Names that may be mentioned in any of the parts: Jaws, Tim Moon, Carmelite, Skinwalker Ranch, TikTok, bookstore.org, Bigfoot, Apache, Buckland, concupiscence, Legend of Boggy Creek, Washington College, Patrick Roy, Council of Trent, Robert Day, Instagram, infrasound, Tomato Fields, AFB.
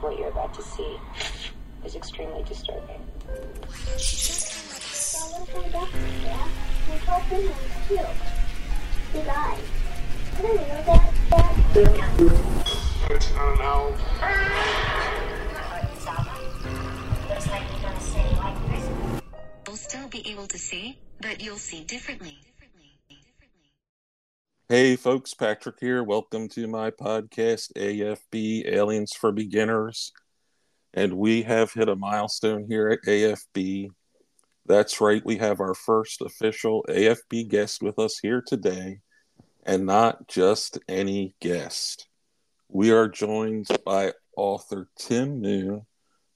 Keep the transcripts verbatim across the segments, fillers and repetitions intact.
of what you're about to see is extremely disturbing. It's not an owl. You'll still be able to see, but you'll see differently. Hey folks, Patrick here. Welcome to my podcast, A F B, Aliens for Beginners. And we have hit a milestone here at A F B. That's right, we have our first official A F B guest with us here today. And not just any guest. We are joined by author Tim Moon,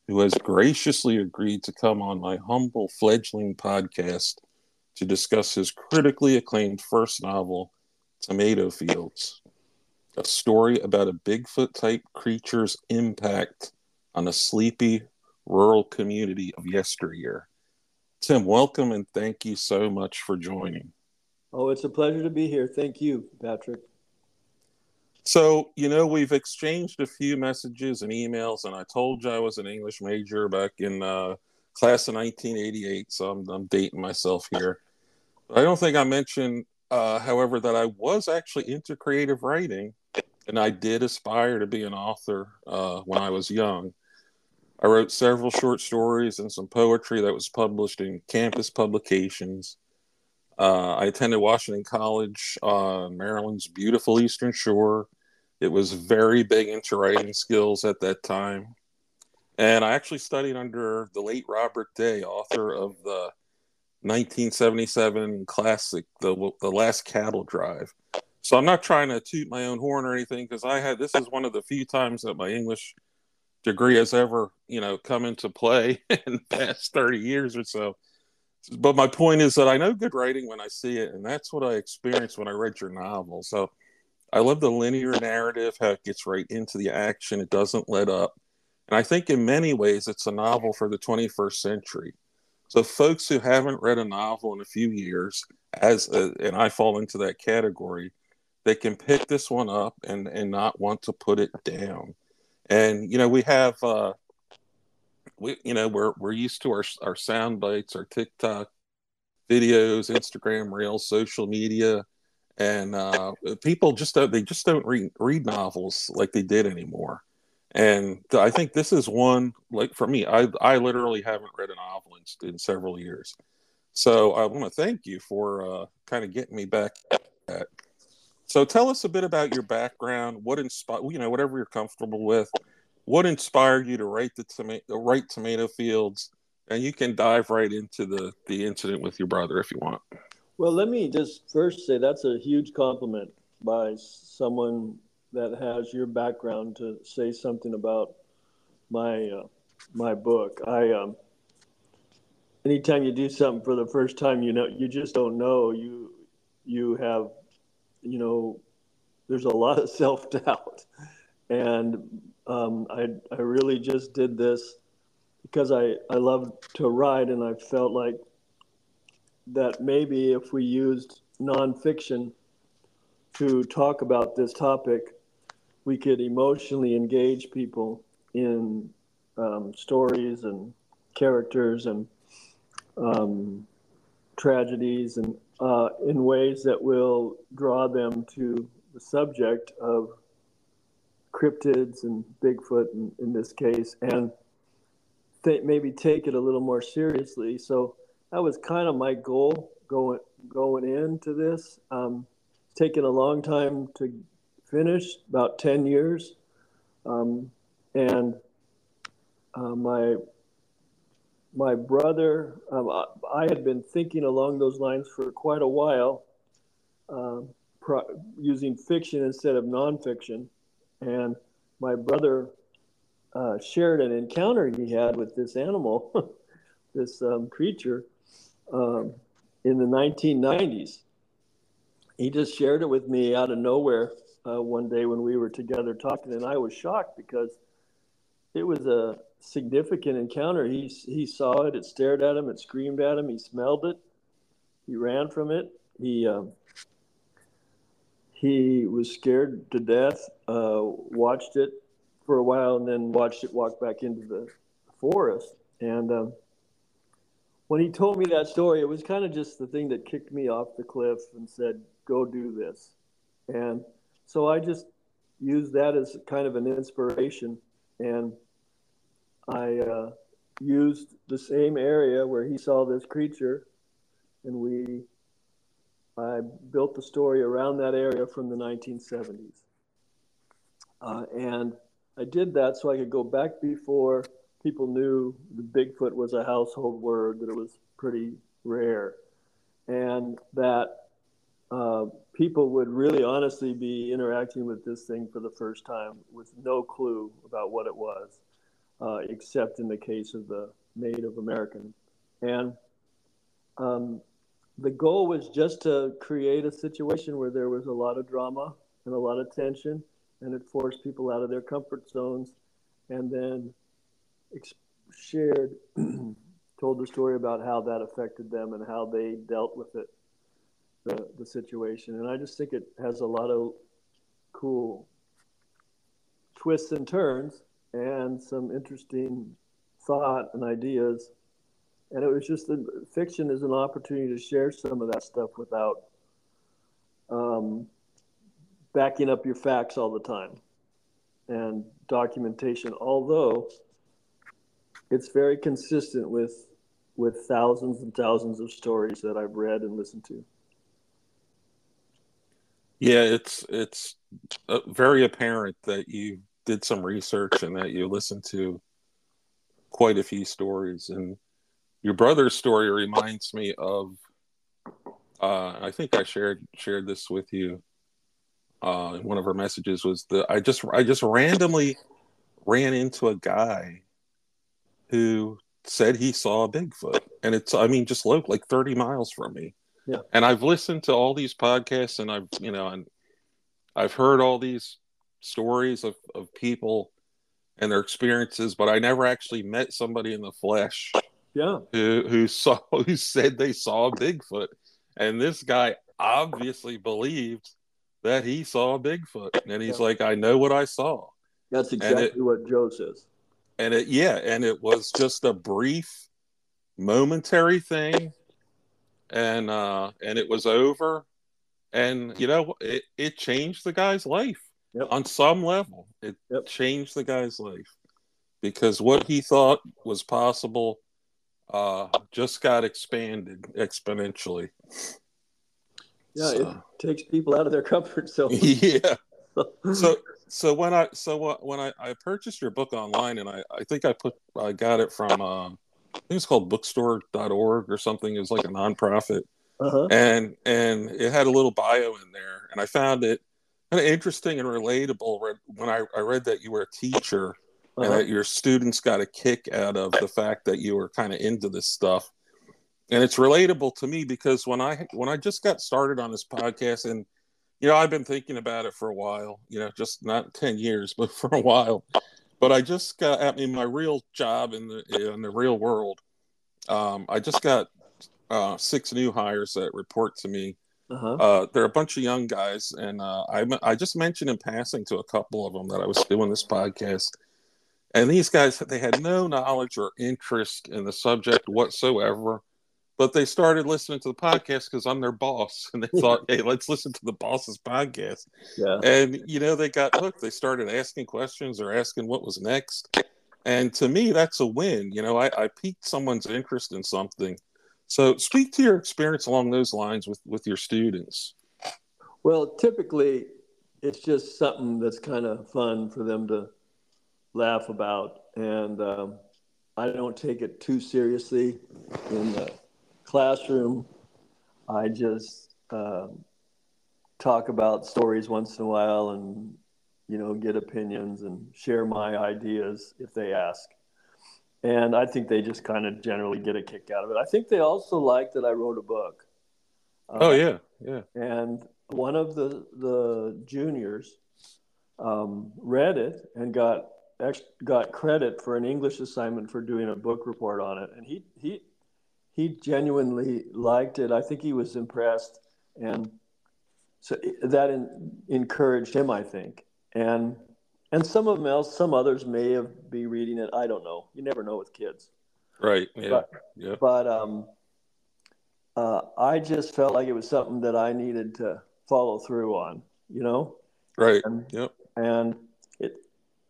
who has graciously agreed to come on my humble fledgling podcast to discuss his critically acclaimed first novel, Tomato Fields, a story about a Bigfoot-type creature's impact on a sleepy rural community of yesteryear. Tim, welcome and thank you so much for joining. Oh, it's a pleasure to be here. Thank you, Patrick. So, you know, we've exchanged a few messages and emails, and I told you I was an English major back in uh, class of nineteen eighty-eight, so I'm, I'm dating myself here. I don't think I mentioned... Uh, however, that I was actually into creative writing, and I did aspire to be an author uh, when I was young. I wrote several short stories and some poetry that was published in campus publications. Uh, I attended Washington College, uh, Maryland's beautiful Eastern Shore. It was very big into writing skills at that time. And I actually studied under the late Robert Day, author of the nineteen seventy-seven classic, the the Last Cattle Drive. So I'm not trying to toot my own horn or anything, because I had this is one of the few times that my English degree has ever, you know, come into play in the past thirty years or so. But my point is that I know good writing when I see it, and that's what I experienced when I read your novel. So I love the linear narrative, how it gets right into the action, it doesn't let up, and I think in many ways it's a novel for the twenty-first century. So folks who haven't read a novel in a few years, as a, and I fall into that category, they can pick this one up and, and not want to put it down. And, you know, we have, uh, we you know, we're we're used to our, our sound bites, our TikTok videos, Instagram reels, social media. And uh, people just don't, they just don't read, read novels like they did anymore. And I think this is one, like for me, I I literally haven't read a novel in, in several years. So I want to thank you for uh, kind of getting me back at that. So tell us a bit about your background, what inspired, you know, whatever you're comfortable with, what inspired you to write the toma- write Tomato Fields, and you can dive right into the, the incident with your brother if you want. Well, let me just first say that's a huge compliment by someone that has your background to say something about my uh, my book. I um, anytime you do something for the first time, you know, you just don't know. You you have, you know, there's a lot of self doubt, and um, I I really just did this because I I loved to write, and I felt like that maybe if we used nonfiction to talk about this topic, we could emotionally engage people in um, stories and characters and um, tragedies and uh, in ways that will draw them to the subject of cryptids and Bigfoot in, in this case, and th- maybe take it a little more seriously. So that was kind of my goal going, going into this. Um, it's taken a long time to finished, about ten years, um, and uh, my my brother, um, I, I had been thinking along those lines for quite a while, uh, pro- using fiction instead of nonfiction, and my brother uh, shared an encounter he had with this animal, this um, creature, um, in the nineteen nineties. He just shared it with me out of nowhere. Uh, one day when we were together talking, and I was shocked because it was a significant encounter. He he saw it, it stared at him, it screamed at him, he smelled it, he ran from it, he um, he was scared to death, uh, watched it for a while and then watched it walk back into the forest. And um, when he told me that story, it was kind of just the thing that kicked me off the cliff and said, go do this. And so I just used that as kind of an inspiration. And I uh, used the same area where he saw this creature, and we, I built the story around that area from the nineteen seventies. Uh, and I did that so I could go back before people knew the Bigfoot was a household word, that it was pretty rare, and that uh, people would really honestly be interacting with this thing for the first time with no clue about what it was, uh, except in the case of the Native American. And um, the goal was just to create a situation where there was a lot of drama and a lot of tension, and it forced people out of their comfort zones, and then shared, told the story about how that affected them and how they dealt with it, the, the situation. And I just think it has a lot of cool twists and turns and some interesting thought and ideas. And it was just, the fiction is an opportunity to share some of that stuff without um, backing up your facts all the time and documentation, although it's very consistent with with thousands and thousands of stories that I've read and listened to. Yeah, it's it's very apparent that you did some research and that you listened to quite a few stories. And your brother's story reminds me of, uh, I think I shared shared this with you uh, in one of our messages, was the I just I just randomly ran into a guy who said he saw a Bigfoot, and it's, I mean, just looked like thirty miles from me. Yeah. And I've listened to all these podcasts, and I've, you know, and I've heard all these stories of, of people and their experiences, but I never actually met somebody in the flesh. Yeah. Who, who saw, who said they saw a Bigfoot. And this guy obviously believed that he saw a Bigfoot, and he's yeah. like, I know what I saw. That's exactly it, what Joe says. And it, yeah, and it was just a brief, momentary thing, and uh, and it was over, and you know, it, it changed the guy's life yep. on some level. It yep. changed the guy's life, because what he thought was possible uh, just got expanded exponentially. Yeah, so. It takes people out of their comfort zone. Yeah. So so when I so when I, I purchased your book online, and I, I think I put I got it from uh, I think it's called bookstore dot org or something. It was like a nonprofit, uh-huh. and and it had a little bio in there, and I found it kind of interesting and relatable. When I, I read that you were a teacher uh-huh. and that your students got a kick out of the fact that you were kind of into this stuff, and it's relatable to me, because when I when I just got started on this podcast, and you know, I've been thinking about it for a while, you know, just not ten years, but for a while. But I just got, I mean, my real job in the in the real world, um, I just got uh, six new hires that report to me. Uh-huh. Uh, they're a bunch of young guys. And uh, I, I just mentioned in passing to a couple of them that I was doing this podcast. And these guys, they had no knowledge or interest in the subject whatsoever. But they started listening to the podcast because I'm their boss. And they thought, hey, let's listen to the boss's podcast. Yeah. And, you know, they got hooked. They started asking questions or asking what was next. And to me, that's a win. You know, I, I piqued someone's interest in something. So speak to your experience along those lines with, with your students. Well, typically, it's just something that's kind of fun for them to laugh about. And um, I don't take it too seriously in the classroom. I just uh, talk about stories once in a while, and you know, get opinions and share my ideas if they ask. And I think they just kind of generally get a kick out of it. I think they also like that I wrote a book. Uh, oh yeah, yeah. And one of the the juniors um, read it and got got credit for an English assignment for doing a book report on it, and he he. He genuinely liked it. I think he was impressed, and so that in, encouraged him, I think. And And some of them else, some others may have be reading it. I don't know. You never know with kids. Right. Yeah. But, yeah. but um, uh, I just felt like it was something that I needed to follow through on, you know? Right. And, yep. and it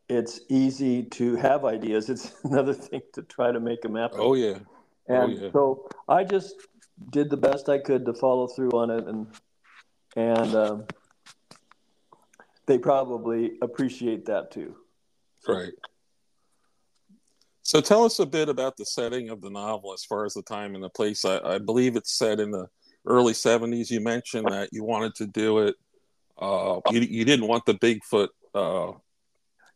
it's easy to have ideas. It's another thing to try to make them happen. Oh, yeah. And oh, yeah. so I just did the best I could to follow through on it. And, and um, they probably appreciate that too. Right. So tell us a bit about the setting of the novel as far as the time and the place. I, I believe it's set in the early seventies. You mentioned that you wanted to do it. Uh, you, you didn't want the Bigfoot uh,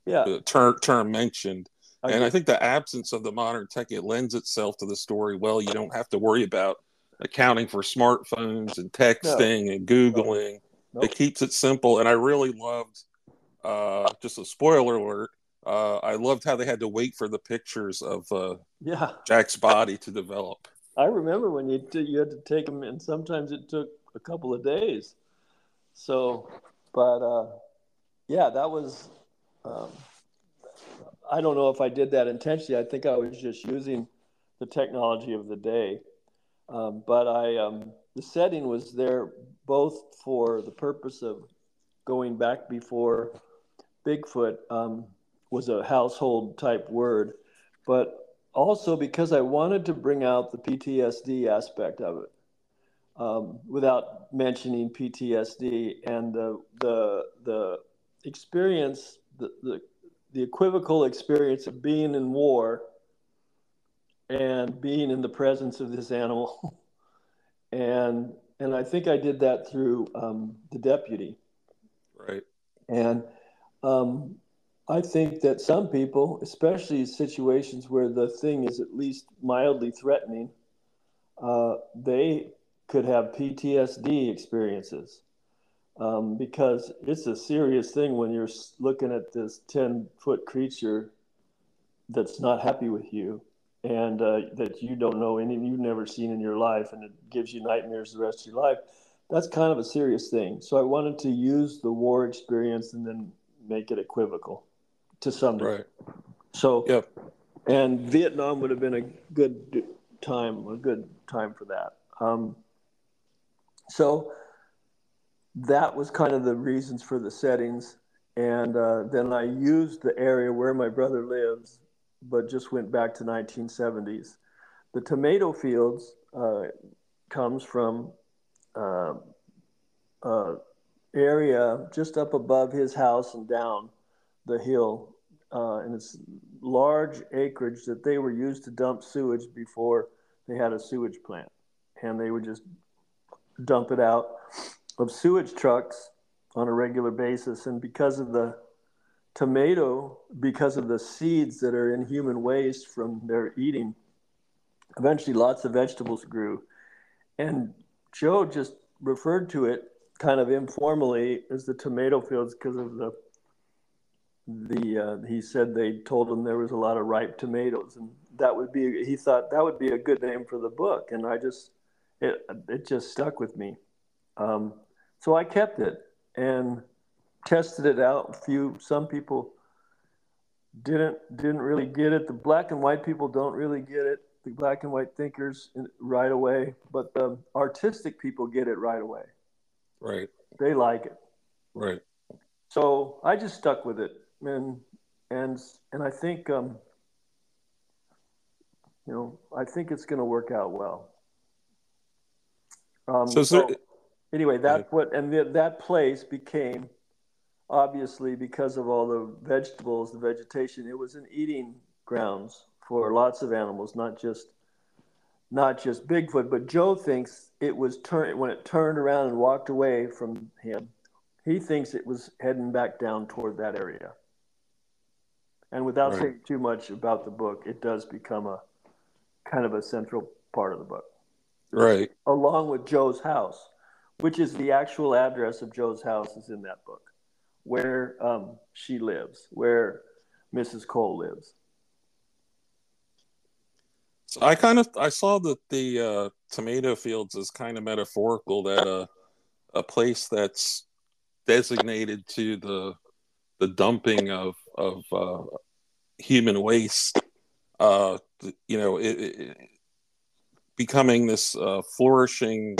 yeah. term, term mentioned. Okay. And I think the absence of the modern tech, it lends itself to the story. Well, you don't have to worry about accounting for smartphones and texting no. and Googling. Nope. It keeps it simple. And I really loved, uh, just a spoiler alert, uh, I loved how they had to wait for the pictures of uh, yeah. Jack's body to develop. I remember when you, t- you had to take them, and sometimes it took a couple of days. So, but uh, yeah, that was... Um, I don't know if I did that intentionally. I think I was just using the technology of the day. Um, but I, um, the setting was there both for the purpose of going back before Bigfoot um, was a household type word, but also because I wanted to bring out the P T S D aspect of it um, without mentioning P T S D and the, the, the experience, the, the, the equivocal experience of being in war and being in the presence of this animal. and and I think I did that through um, the deputy. Right. And um, I think that some people, especially situations where the thing is at least mildly threatening, uh, they could have P T S D experiences. Um, because it's a serious thing when you're looking at this ten-foot creature that's not happy with you and uh, that you don't know and you've never seen in your life, and it gives you nightmares the rest of your life. That's kind of a serious thing. So I wanted to use the war experience and then make it equivocal to some degree. Right. So, yep. And Vietnam would have been a good time, a good time for that. Um, so... That was kind of the reasons for the settings. And uh, then I used the area where my brother lives, but just went back to nineteen seventies. The Tomato Fields uh, comes from uh, uh, area just up above his house and down the hill. Uh, and it's large acreage that they were used to dump sewage before they had a sewage plant. And they would just dump it out of sewage trucks on a regular basis. And because of the tomato, because of the seeds that are in human waste from their eating, eventually lots of vegetables grew. And Joe just referred to it kind of informally as the Tomato Fields because of the, the uh, he said they told him there was a lot of ripe tomatoes. And that would be, he thought that would be a good name for the book. And I just, it, it just stuck with me. Um, so I kept it and tested it out. A few, some people didn't didn't really get it. The black and white people don't really get it. The black and white thinkers right away, but the artistic people get it right away. Right. They like it. Right. So I just stuck with it, and and and I think um, you know, I think it's going to work out well. Um, so. so-, so- Anyway, that's what, and the, that place became, obviously, because of all the vegetables, the vegetation, it was an eating grounds for lots of animals, not just, not just Bigfoot. But Joe thinks it was turn when it turned around and walked away from him, he thinks it was heading back down toward that area. And without right. saying too much about the book, it does become a kind of a central part of the book, right? Along with Joe's house, which is the actual address of Joe's house is in that book, where um, she lives, where Missus Cole lives. So I kind of, I saw that the uh, Tomato Fields is kind of metaphorical, that uh, a place that's designated to the the dumping of of uh, human waste, uh, you know, it, it, becoming this uh, flourishing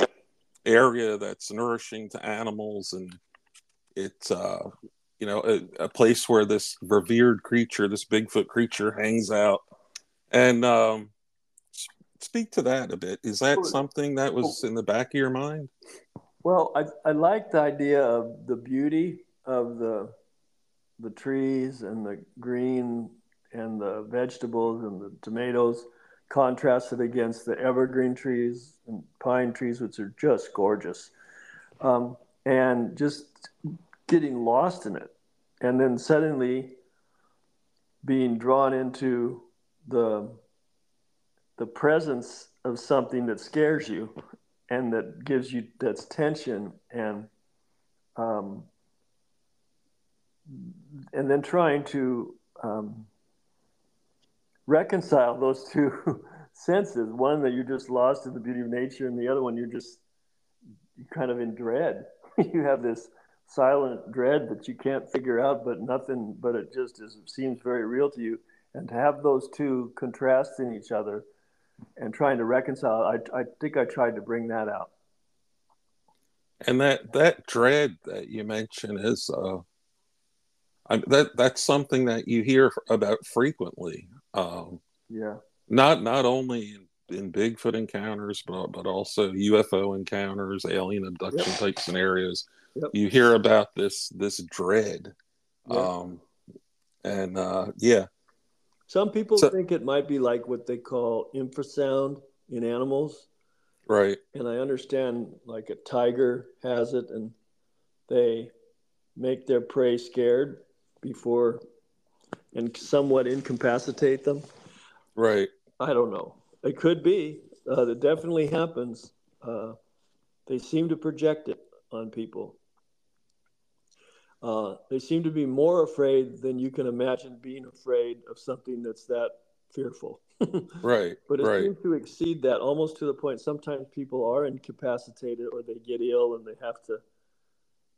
area that's nourishing to animals, and it's uh, you know a, a place where this revered creature, this Bigfoot creature, hangs out. And um, speak to that a bit. Is that something that was in the back of your mind? Well, I, I like the idea of the beauty of the the trees and the green and the vegetables and the tomatoes contrasted against the evergreen trees and pine trees, which are just gorgeous. Um, and just getting lost in it. And then suddenly being drawn into the the presence of something that scares you and that gives you, that's tension, and um, and then trying to um, reconcile those two senses, one that you're just lost in the beauty of nature, and the other one you're just you're kind of in dread. You have this silent dread that you can't figure out, but nothing, but it just is, seems very real to you. And to have those two contrasting each other and trying to reconcile, I, I think I tried to bring that out. And that, that dread that you mentioned is uh, I, that that's something that you hear about frequently. Um, yeah. Not not only in, in Bigfoot encounters, but but also U F O encounters, alien abduction yep. type scenarios. Yep. You hear about this this dread, yep. um, and uh, yeah. Some people so, think it might be like what they call infrasound in animals. Right. And I understand like a tiger has it, and they make their prey scared before and somewhat incapacitate them. Right. I don't know. It could be. Uh, that definitely happens. Uh, they seem to project it on people. Uh, they seem to be more afraid than you can imagine being afraid of something that's that fearful. Right. But it right. seems to exceed that almost to the point sometimes people are incapacitated or they get ill and they have to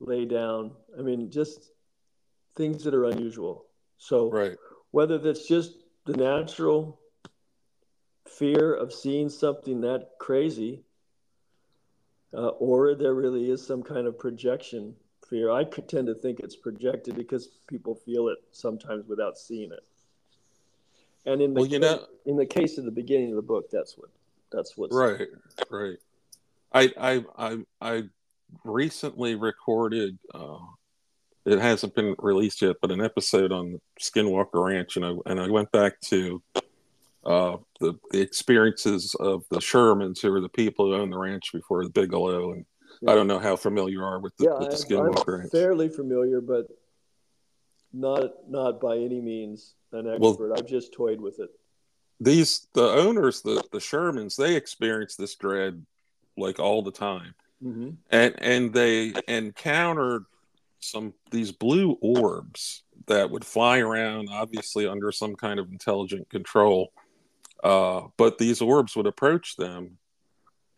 lay down. I mean, just things that are unusual. So right. whether that's just the natural fear of seeing something that crazy, uh, or there really is some kind of projection fear. I tend to think it's projected because people feel it sometimes without seeing it. And in the well, you case, know, in the case of the beginning of the book, that's what that's what's right, right. I I I I recently recorded. Uh, it hasn't been released yet, but an episode on Skinwalker Ranch, and I and I went back to uh, the the experiences of the Shermans, who were the people who owned the ranch before the Bigelow and. Yeah. I don't know how familiar you are with the, yeah, with the Skinwalker Ranch. I'm fairly familiar, but not not by any means an expert. Well, I've just toyed with it. These the owners, the, the Shermans, they experience this dread like all the time, mm-hmm. and and they encountered some these blue orbs that would fly around, obviously under some kind of intelligent control. Uh, but these orbs would approach them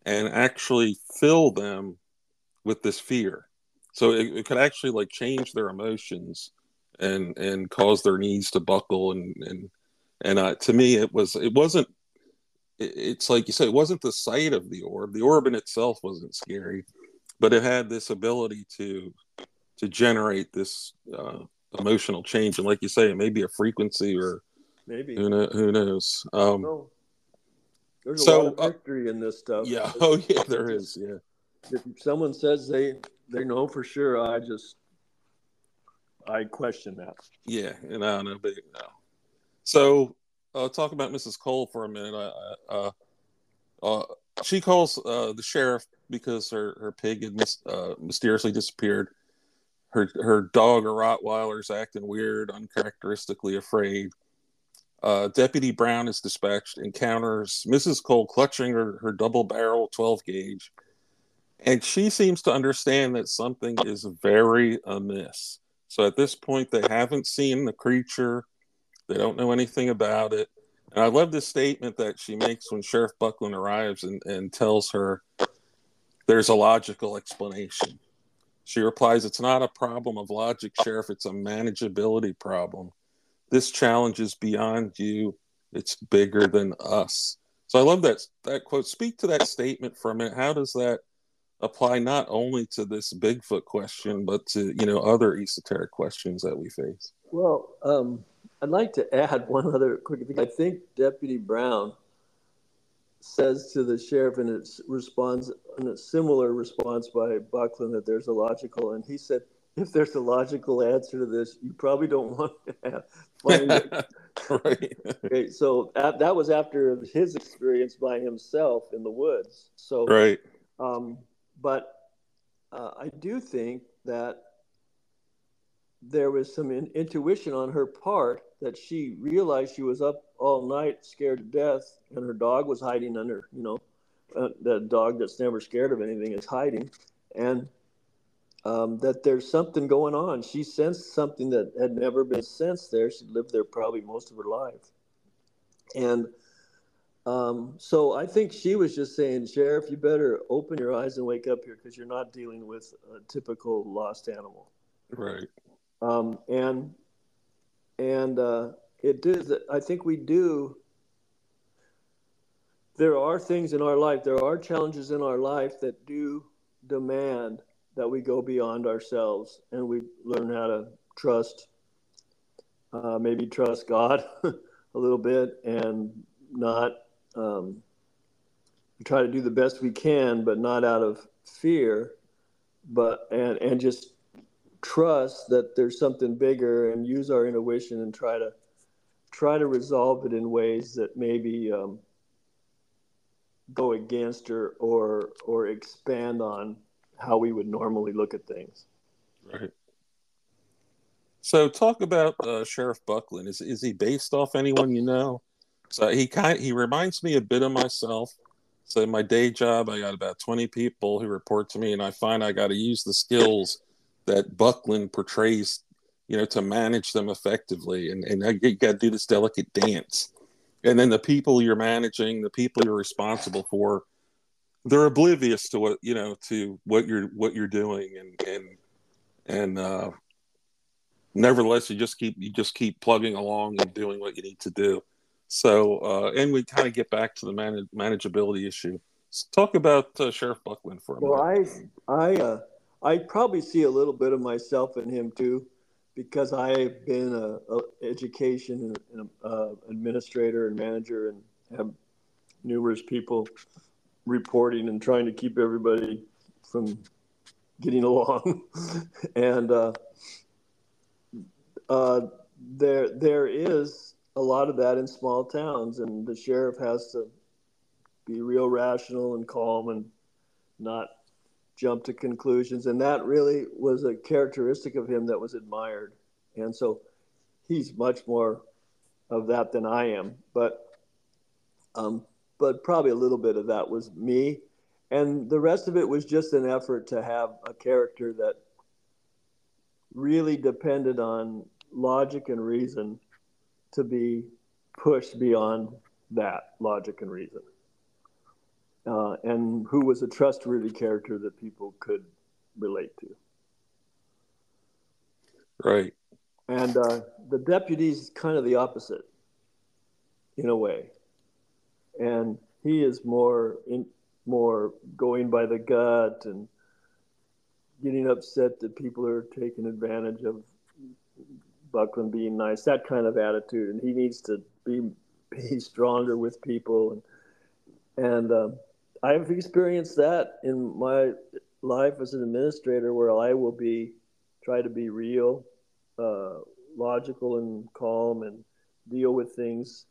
and actually fill them with this fear. So it, it could actually like change their emotions and, and cause their knees to buckle. And, and, and uh, to me, it was, it wasn't, it, it's like you said, it wasn't the sight of the orb. The orb in itself wasn't scary, but it had this ability to, to generate this uh, emotional change. And like you say, it may be a frequency or maybe who, know, who knows. Um, oh. There's a so, lot of mystery uh, in this stuff. Yeah. It's, oh, yeah, there is. Yeah. If someone says they, they know for sure, I just, I question that. Yeah. And I don't know. But no. So, uh, talk about Missus Cole for a minute. I, uh, uh, she calls uh, the sheriff because her, her pig had mis- uh, mysteriously disappeared. Her, her dog, a Rottweiler's acting weird, uncharacteristically afraid. Uh, Deputy Brown is dispatched, encounters Missus Cole clutching her, her double-barrel twelve gauge, and she seems to understand that something is very amiss. So at this point, they haven't seen the creature. They don't know anything about it. And I love this statement that she makes when Sheriff Buckland arrives and, and tells her there's a logical explanation. She replies, "It's not a problem of logic, Sheriff. It's a manageability problem. This challenge is beyond you. It's bigger than us." So I love that that quote. Speak to that statement for a minute. How does that apply not only to this Bigfoot question, but to, you know, other esoteric questions that we face? Well, um, I'd like to add one other quick thing. I think Deputy Brown says to the sheriff, and it responds in a similar response by Buckland, that there's a logical, and he said, if there's a logical answer to this, you probably don't want to have find it. Right. Okay, so uh, that was after his experience by himself in the woods. So, right. Um, but uh, I do think that there was some in- intuition on her part, that she realized she was up all night, scared to death, and her dog was hiding under, you know, uh, the dog that's never scared of anything is hiding, and um, that there's something going on. She sensed something that had never been sensed there. She lived there probably most of her life. And um, so I think she was just saying, Sheriff, you better open your eyes and wake up here, because you're not dealing with a typical lost animal. Right. Um, and and uh, it is, I think we do, there are things in our life, there are challenges in our life that do demand that we go beyond ourselves, and we learn how to trust, uh, maybe trust God a little bit, and not um, try to do the best we can, but not out of fear, but and, and just trust that there's something bigger, and use our intuition and try to try to resolve it in ways that maybe um, go against or, or or expand on how we would normally look at things. Right. So talk about uh, Sheriff Buckland. Is is he based off anyone you know? So he kind he reminds me a bit of myself. So in my day job, I got about twenty people who report to me, and I find I got to use the skills that Buckland portrays, you know, to manage them effectively. And, and you got to do this delicate dance. And then the people you're managing, the people you're responsible for, they're oblivious to what, you know, to what you're, what you're doing. And, and, and uh, nevertheless, you just keep, you just keep plugging along and doing what you need to do. So, uh, and we kind of get back to the manage, manageability issue. So talk about uh, Sheriff Buckland for a well, minute. Well, I, I, uh, I probably see a little bit of myself in him too, because I've been a, a education and a, a administrator and manager, and have numerous people reporting and trying to keep everybody from getting along. And uh, uh, there, there is a lot of that in small towns, and the sheriff has to be real rational and calm and not jump to conclusions, and that really was a characteristic of him that was admired. And so he's much more of that than I am, but um, but probably a little bit of that was me, and the rest of it was just an effort to have a character that really depended on logic and reason to be pushed beyond that logic and reason. Uh, and who was a trustworthy character that people could relate to. Right. And uh, the deputy's kind of the opposite in a way. And he is more in, more going by the gut and getting upset that people are taking advantage of Buckland being nice, that kind of attitude. And he needs to be, be stronger with people. And, and um, I've experienced that in my life as an administrator, where I will be try to be real, uh, logical and calm, and deal with things,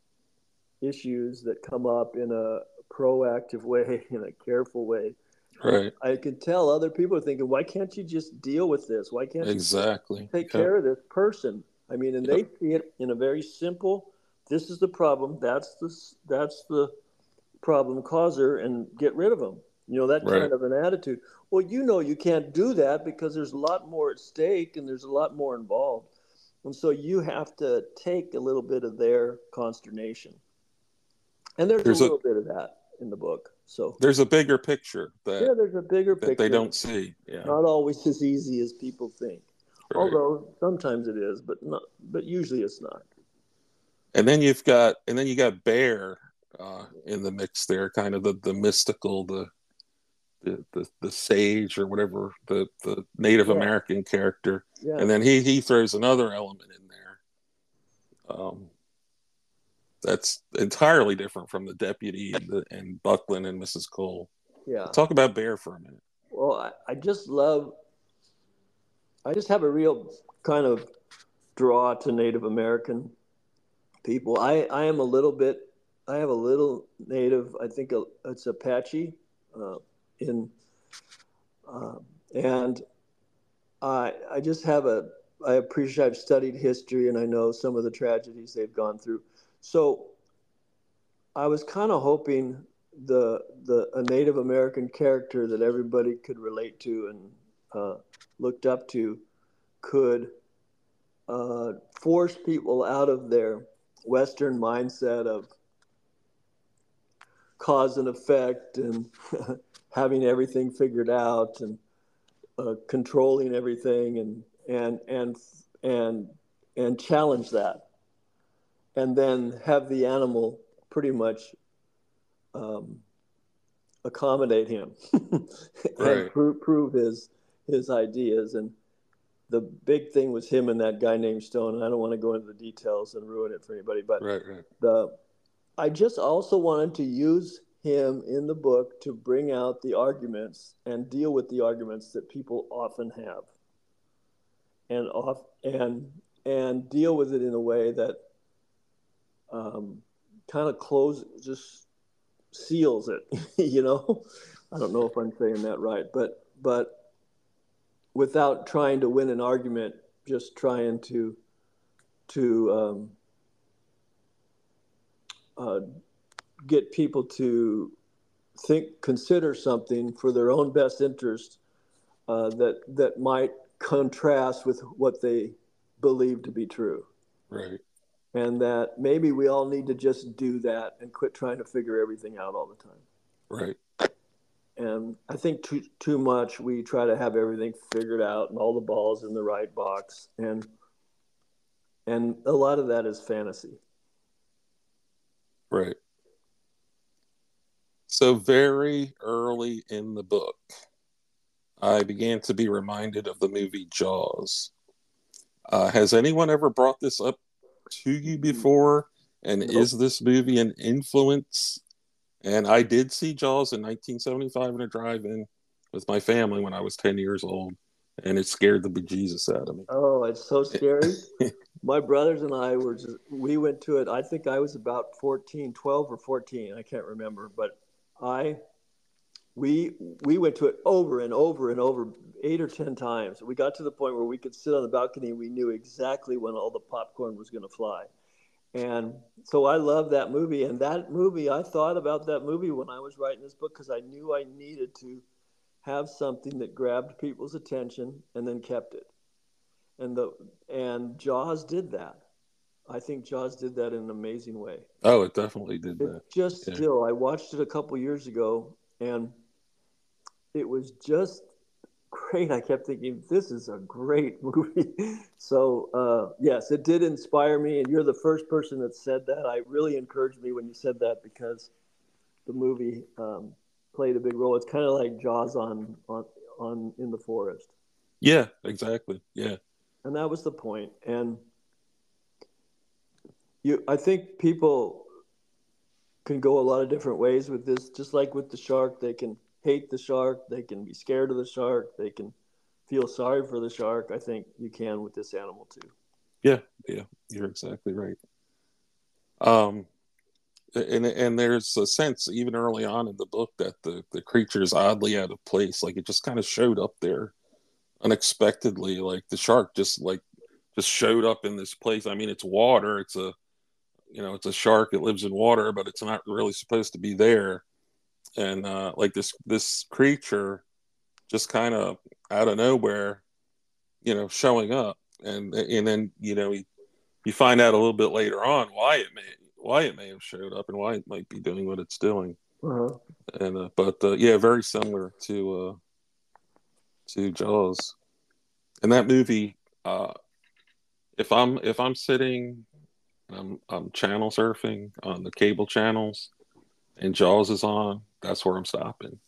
issues that come up in a proactive way, in a careful way. Right. I can tell other people are thinking, why can't you just deal with this? Why can't exactly. you take yep. care of this person? I mean, and yep. they see it in a very simple, this is the problem. That's the, that's the, problem causer, and get rid of them. You know, that right. kind of an attitude. Well, you know, you can't do that, because there's a lot more at stake, and there's a lot more involved. And so you have to take a little bit of their consternation. And there's, there's a little a, bit of that in the book. So there's a bigger picture that, yeah, there's a bigger that picture they don't see. Yeah. Not always as easy as people think. Right. Although sometimes it is, but not, but usually it's not. And then you've got, and then you got bear uh, in the mix there, kind of the, the mystical, the, the, the, the sage or whatever, the, the Native yeah. American character. Yeah. And then he, he throws another element in there. Um, that's entirely different from the deputy and, the, and Buckland and Missus Cole. Yeah. Talk about bear for a minute. Well, I, I just love, I just have a real kind of draw to Native American people. I, I am a little bit, I have a little native, I think a, it's Apache uh, in, uh, and I, I just have a, I appreciate, I've studied history and I know some of the tragedies they've gone through. So I was kind of hoping the, the, a Native American character that everybody could relate to and uh, looked up to could uh, force people out of their Western mindset of cause and effect and having everything figured out and uh, controlling everything and, and, and, and, and challenge that. And then have the animal pretty much um, accommodate him and right. pro- prove his, his ideas. And the big thing was him and that guy named Stone. And I don't want to go into the details and ruin it for anybody, but right, right. the, I just also wanted to use him in the book to bring out the arguments and deal with the arguments that people often have and off and, and deal with it in a way that Um, kind of close, just seals it, you know? I don't know if I'm saying that right, but but without trying to win an argument, just trying to to um, uh, get people to think, consider something for their own best interest uh, that that might contrast with what they believe to be true. Right. And that maybe we all need to just do that and quit trying to figure everything out all the time. Right. And I think too too much we try to have everything figured out and all the balls in the right box. And and a lot of that is fantasy. Right. So very early in the book, I began to be reminded of the movie Jaws. Uh, has anyone ever brought this up to you before, and nope. Is this movie an influence? And I did see Jaws in nineteen seventy-five in a drive-in with my family when I was ten years old, and it scared the bejesus out of me. Oh, it's so scary. My brothers and I were just, we went to it, I think I was about fourteen, twelve or fourteen, I can't remember, but I we we went to it over and over and over, eight or ten times. We got to the point where we could sit on the balcony and we knew exactly when all the popcorn was going to fly. And so I love that movie. And that movie, I thought about that movie when I was writing this book because I knew I needed to have something that grabbed people's attention and then kept it. And the and Jaws did that. I think Jaws did that in an amazing way. Oh, it definitely did that. It just yeah. still, I watched it a couple years ago and it was just great. I kept thinking, this is a great movie. So, uh, yes, it did inspire me. And you're the first person that said that. I really encouraged me when you said that because the movie um, played a big role. It's kind of like Jaws on, on, on in the forest. Yeah, exactly. Yeah. And that was the point. And you, I think people can go a lot of different ways with this, just like with the shark. They can hate the shark, they can be scared of the shark, they can feel sorry for the shark. I think you can with this animal too. Yeah, yeah, you're exactly right. Um, and and there's a sense, even early on in the book, that the, the creature is oddly out of place. Like it just kind of showed up there unexpectedly. Like the shark just like just showed up in this place. I mean, it's water. It's a, you know, it's a shark. It lives in water, but it's not really supposed to be there. And uh, like this, this creature just kind of out of nowhere, you know, showing up, and and then you know you, you find out a little bit later on why it may why it may have showed up and why it might be doing what it's doing. Uh-huh. And uh, but uh, yeah, very similar to uh, to Jaws. And that movie, uh, if I'm if I'm sitting, I'm I'm channel surfing on the cable channels, and Jaws is on, that's where I'm stopping.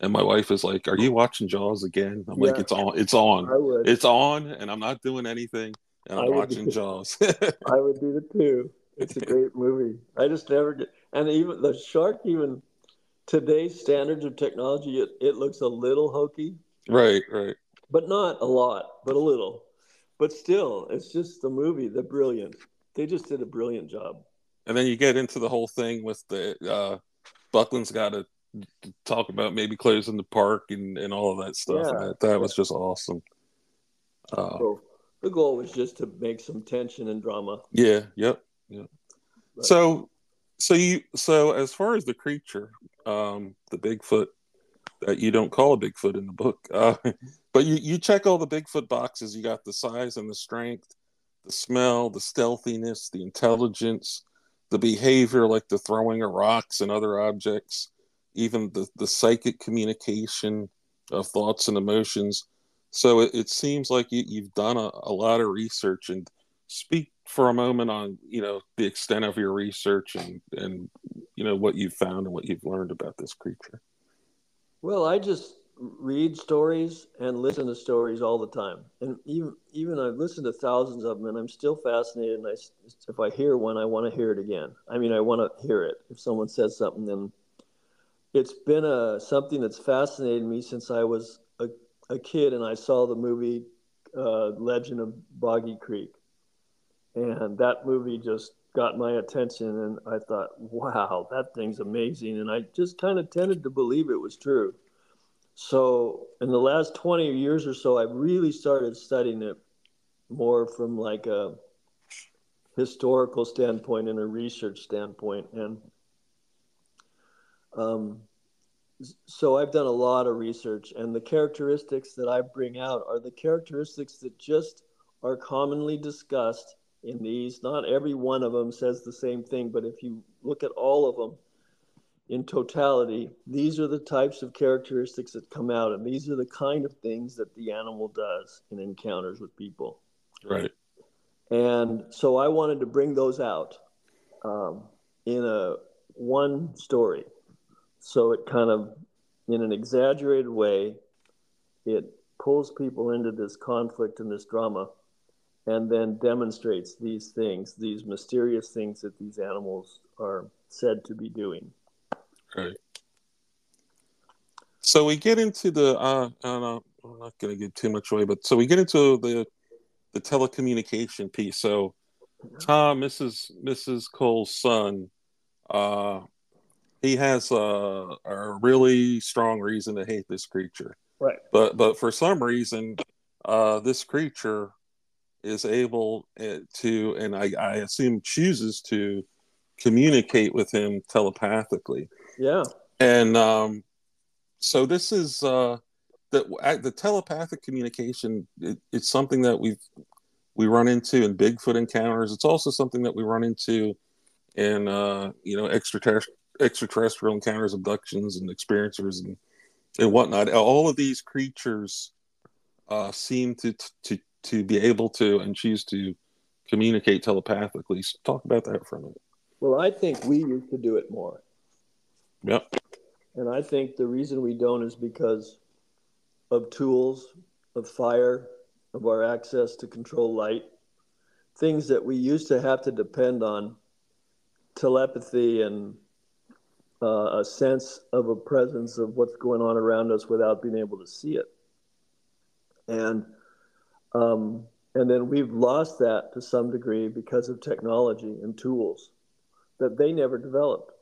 And my wife is like, "Are you watching Jaws again?" I'm yeah. like, "It's on, it's on, I would. it's on," and I'm not doing anything, and I'm watching Jaws. I would do it too. It's a great movie. I just never did. And even the shark, even today's standards of technology, it, it looks a little hokey. Right, right. But not a lot, but a little. But still, it's just the movie, the brilliant. They just did a brilliant job. And then you get into the whole thing with the, uh, Buckland's got to talk about maybe closing the park and, and all of that stuff. Yeah. That, that was just awesome. Uh, so the goal was just to make some tension and drama. Yeah, yep, yep. But, so... So you so as far as the creature, um, the Bigfoot that you don't call a Bigfoot in the book, uh, but you, you check all the Bigfoot boxes. You got the size and the strength, the smell, the stealthiness, the intelligence, the behavior, like the throwing of rocks and other objects, even the, the psychic communication of thoughts and emotions. So it, it seems like you, you've done a, a lot of research. And speak for a moment on, you know, the extent of your research and, and, you know, what you've found and what you've learned about this creature. Well, I just read stories and listen to stories all the time. And even, even I've listened to thousands of them, and I'm still fascinated. And I, if I hear one, I want to hear it again. I mean, I want to hear it. If someone says something, then it's been a, something that's fascinated me since I was a, a kid. And I saw the movie, uh, Legend of Boggy Creek. And that movie just got my attention, and I thought, wow, that thing's amazing. And I just kind of tended to believe it was true. So in the last twenty years or so, I really started studying it more from like a historical standpoint and a research standpoint. And um, so I've done a lot of research, and the characteristics that I bring out are the characteristics that just are commonly discussed in these. Not every one of them says the same thing, but if you look at all of them in totality, these are the types of characteristics that come out, and these are the kind of things that the animal does in encounters with people. Right. And so I wanted to bring those out um, in a one story. So it kind of, in an exaggerated way, it pulls people into this conflict and this drama, and then demonstrates these things, these mysterious things that these animals are said to be doing. Right. So we get into the, uh, I don't know, I'm not going to give too much away, but so we get into the the telecommunication piece. So Tom, Missus Missus Cole's son, uh, he has a, a really strong reason to hate this creature. Right. But, but for some reason, uh, this creature is able to, and I, I assume chooses to, communicate with him telepathically. Yeah. And um, so this is, uh, the, the telepathic communication, it, it's something that we've, we run into in Bigfoot encounters. It's also something that we run into in, uh, you know, extraterrest- extraterrestrial encounters, abductions, and experiencers and, and whatnot. All of these creatures uh, seem to, to, to be able to and choose to communicate telepathically. So talk about that for a minute. Well, I think we used to do it more. Yep. And I think the reason we don't is because of tools, of fire, of our access to control light, things that we used to have to depend on, telepathy and uh, a sense of a presence of what's going on around us without being able to see it. And Um, and then we've lost that to some degree because of technology and tools that they never developed.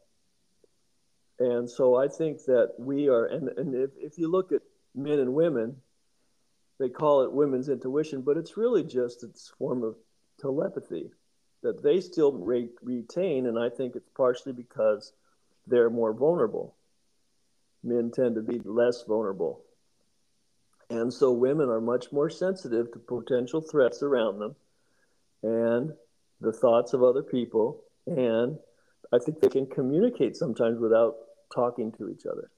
And so I think that we are, and, and if, if you look at men and women, they call it women's intuition, but it's really just its form of telepathy that they still re- retain. And I think it's partially because they're more vulnerable. Men tend to be less vulnerable. And so women are much more sensitive to potential threats around them and the thoughts of other people. And I think they can communicate sometimes without talking to each other,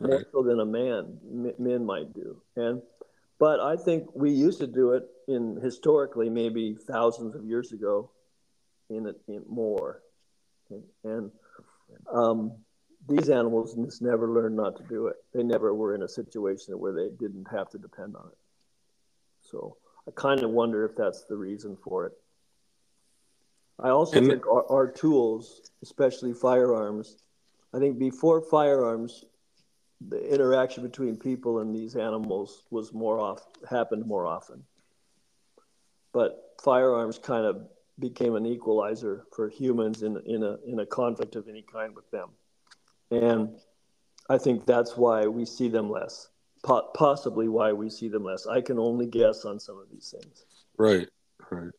right. more so than a man, m- men might do. And but I think we used to do it in historically, maybe thousands of years ago, in it in more. And, and um, these animals just never learned not to do it. They never were in a situation where they didn't have to depend on it. So I kind of wonder if that's the reason for it. I also and think our, our tools, especially firearms, I think before firearms, the interaction between people and these animals was more off, happened more often. But firearms kind of became an equalizer for humans in in a in a conflict of any kind with them, and I think that's why we see them less. Po- possibly why we see them less. I can only guess on some of these things. Right, right.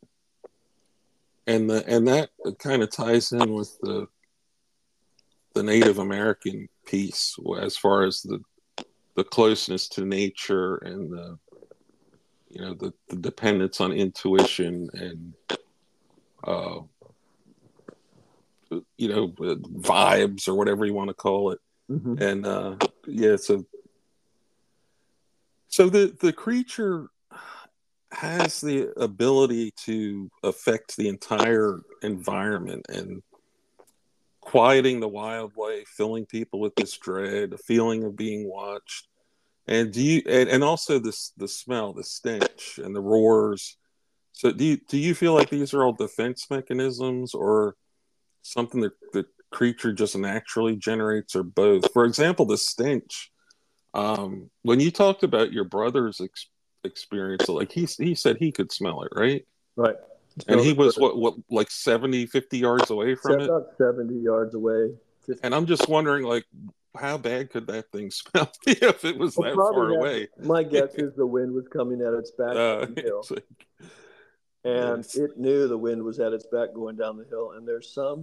And the and that kind of ties in with the the Native American piece as far as the the closeness to nature and the you know the, the dependence on intuition and uh, you know vibes or whatever you want to call it. Mm-hmm. And uh, yeah, so so the the creature has the ability to affect the entire environment, and quieting the wildlife, filling people with this dread, a feeling of being watched, and do you, and, and also this the smell, the stench, and the roars. So, do you do you feel like these are all defense mechanisms, or something that the creature just naturally generates, or both? For example, the stench. Um, when you talked about your brother's experience. experience like he he said he could smell it, right right and he was what what like seventy, fifty yards away from it, about seventy yards away, fifty. And I'm just wondering, like, how bad could that thing smell if it was well, that far that, away? My guess is the wind was coming at its back uh, the hill. It's like, and yes. It knew the wind was at its back going down the hill, and there's some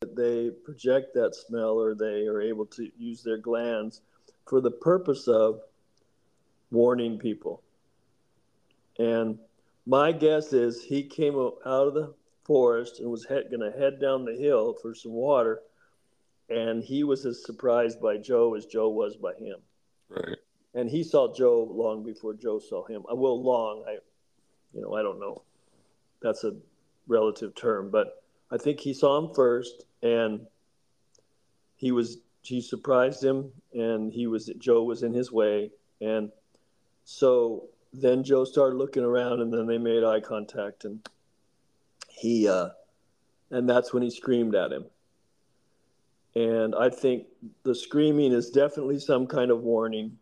that they project that smell, or they are able to use their glands for the purpose of warning people. And my guess is he came out of the forest and was head, gonna head down the hill for some water, and he was as surprised by Joe as Joe was by him. Right. And he saw Joe long before Joe saw him. Well, long, I, you know, I don't know. That's a relative term, but I think he saw him first, and he was he surprised him, and he was Joe was in his way, and so then Joe started looking around, and then they made eye contact, and he, uh, and that's when he screamed at him. And I think the screaming is definitely some kind of warning.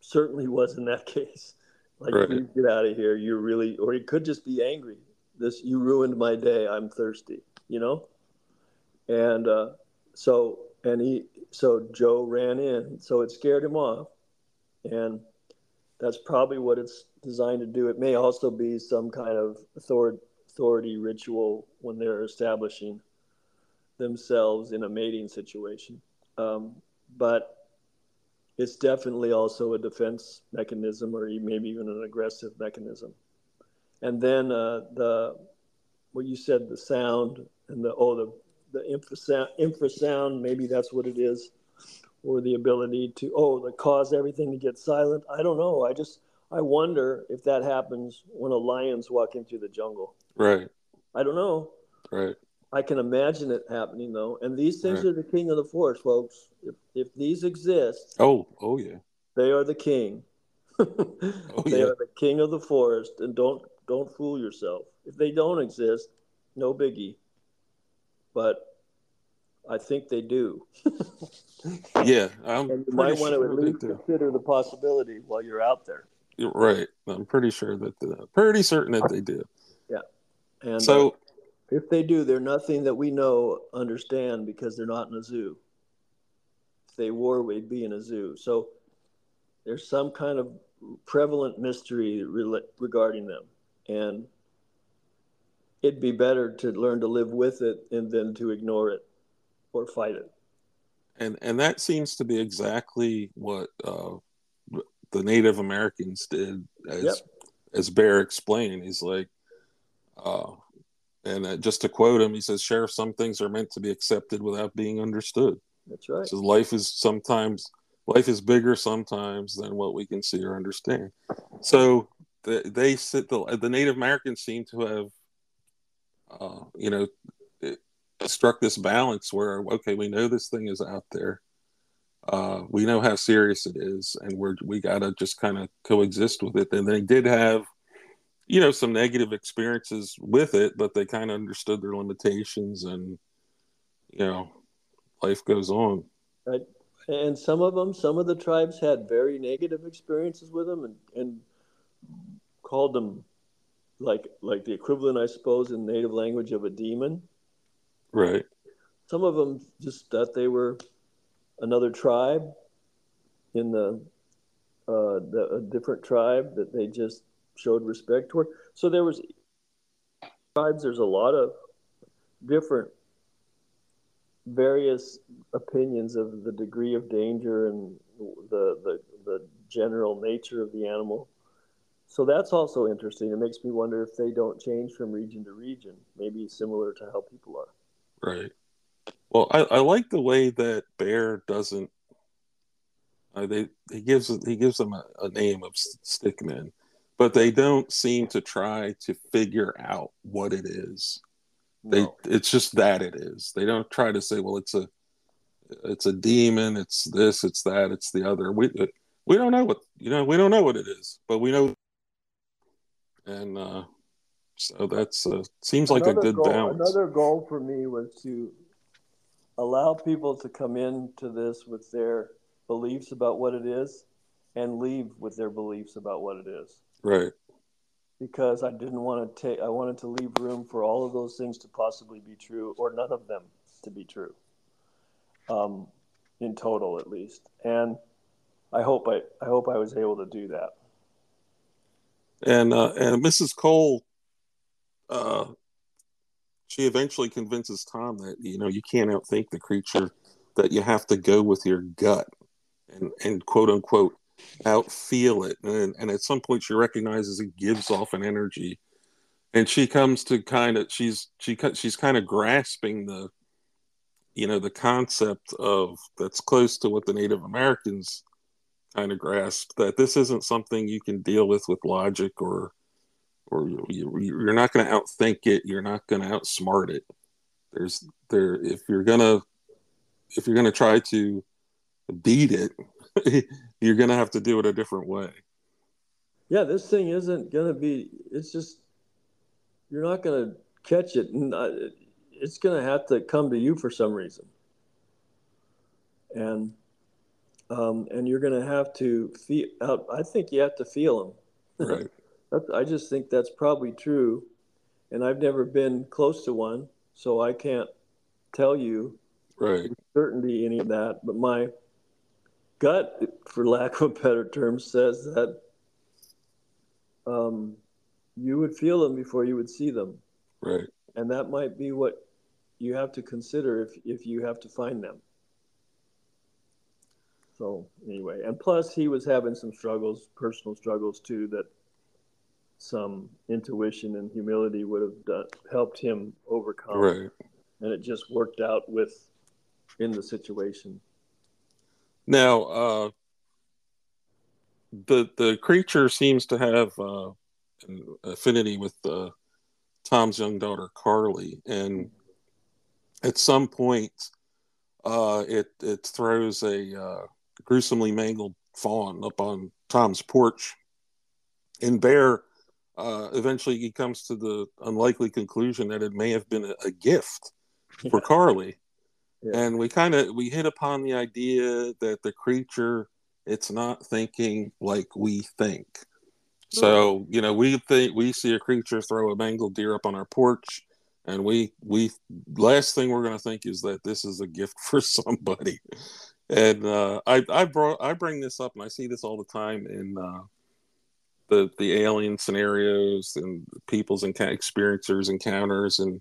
Certainly was in that case. Like, right. You get out of here. You're really, or he could just be angry. This, you ruined my day. I'm thirsty, you know? And, uh, so, and he, so Joe ran in, so it scared him off. And that's probably what it's designed to do. It may also be some kind of authority ritual when they're establishing themselves in a mating situation. Um, but it's definitely also a defense mechanism, or maybe even an aggressive mechanism. And then uh, the what you said, the sound and the oh the the infrasound, infrasound maybe that's what it is. Or the ability to, oh, to cause everything to get silent. I don't know. I just, I wonder if that happens when a lion's walking through the jungle. Right. I don't know. Right. I can imagine it happening, though. And these things right. are the king of the forest, folks. If if these exist. Oh, oh yeah. They are the king. oh, they yeah. are the king of the forest. And don't don't fool yourself. If they don't exist, no biggie. But I think they do. yeah. I'm and you might want sure to at least consider the possibility while you're out there. You're right. I'm pretty sure that, the, pretty certain that they do. Yeah. And so uh, if they do, they're nothing that we know, understand, because they're not in a zoo. If they were, we'd be in a zoo. So there's some kind of prevalent mystery re- regarding them. And it'd be better to learn to live with it and than to ignore it. Or fight it. And and that seems to be exactly what uh, the Native Americans did, as yep. as Bear explained. He's like, uh, And uh, just to quote him, he says, "Sheriff, some things are meant to be accepted without being understood." That's right. So life is sometimes life is bigger sometimes than what we can see or understand. So the, they sit the, the Native Americans seem to have, uh, you know, struck this balance where, okay, we know this thing is out there, uh, we know how serious it is, and we're we gotta just kind of coexist with it. And they did have, you know, some negative experiences with it, but they kind of understood their limitations, and, you know, life goes on. Right. And some of them, some of the tribes had very negative experiences with them, and, and called them like like the equivalent, I suppose, in native language of a demon. Right. Some of them just thought they were another tribe in the, uh, the a different tribe that they just showed respect toward. So there was tribes. There's a lot of different, various opinions of the degree of danger and the the the general nature of the animal. So that's also interesting. It makes me wonder if they don't change from region to region, maybe similar to how people are. Right. Well, I, I like the way that bear doesn't. Uh, they he gives he gives them a, a name of stickmen, but they don't seem to try to figure out what it is. They no. It's just that it is. They don't try to say, well, it's a it's a demon. It's this. It's that. It's the other. We we don't know what you know. We don't know what it is, but we know. And uh, so that's uh, seems like another a good goal, balance. Another goal for me was to allow people to come into this with their beliefs about what it is and leave with their beliefs about what it is. Right. Because I didn't want to take, I wanted to leave room for all of those things to possibly be true, or none of them to be true, um, in total at least. And I hope I, I hope I was able to do that. And uh, and Missus Cole, uh, she eventually convinces Tom that, you know, you can't outthink the creature, that you have to go with your gut and, and quote unquote outfeel it. And, and at some point she recognizes it gives off an energy, and she comes to kind of she's she she's kind of grasping the, you know, the concept of that's close to what the Native Americans kind of grasped, that this isn't something you can deal with with logic, or or you, you, you're not going to outthink it, you're not going to outsmart it. There's there if you're gonna if you're gonna try to beat it, you're gonna have to do it a different way. Yeah, this thing isn't gonna be. It's just you're not gonna catch it, and it's gonna have to come to you for some reason, and. Um, and you're going to have to feel. I think you have to feel them. Right. that's, I just think that's probably true, and I've never been close to one, so I can't tell you right with certainty any of that. But my gut, for lack of a better term, says that um, you would feel them before you would see them. Right. And that might be what you have to consider if if you have to find them. So anyway, and plus he was having some struggles, personal struggles too, that some intuition and humility would have done, helped him overcome. Right. And it just worked out with in the situation. Now, uh, the the creature seems to have uh, an affinity with uh, Tom's young daughter, Carly. And at some point, uh, it, it throws a... Uh, gruesomely mangled fawn up on Tom's porch, and Bear uh, eventually he comes to the unlikely conclusion that it may have been a, a gift yeah. for Carly. Yeah. And we kind of we hit upon the idea that the creature, it's not thinking like we think. So, you know, we think we see a creature throw a mangled deer up on our porch, and we we last thing we're going to think is that this is a gift for somebody. And uh, I I brought I bring this up, and I see this all the time in uh, the the alien scenarios and people's enc- experiencers encounters, and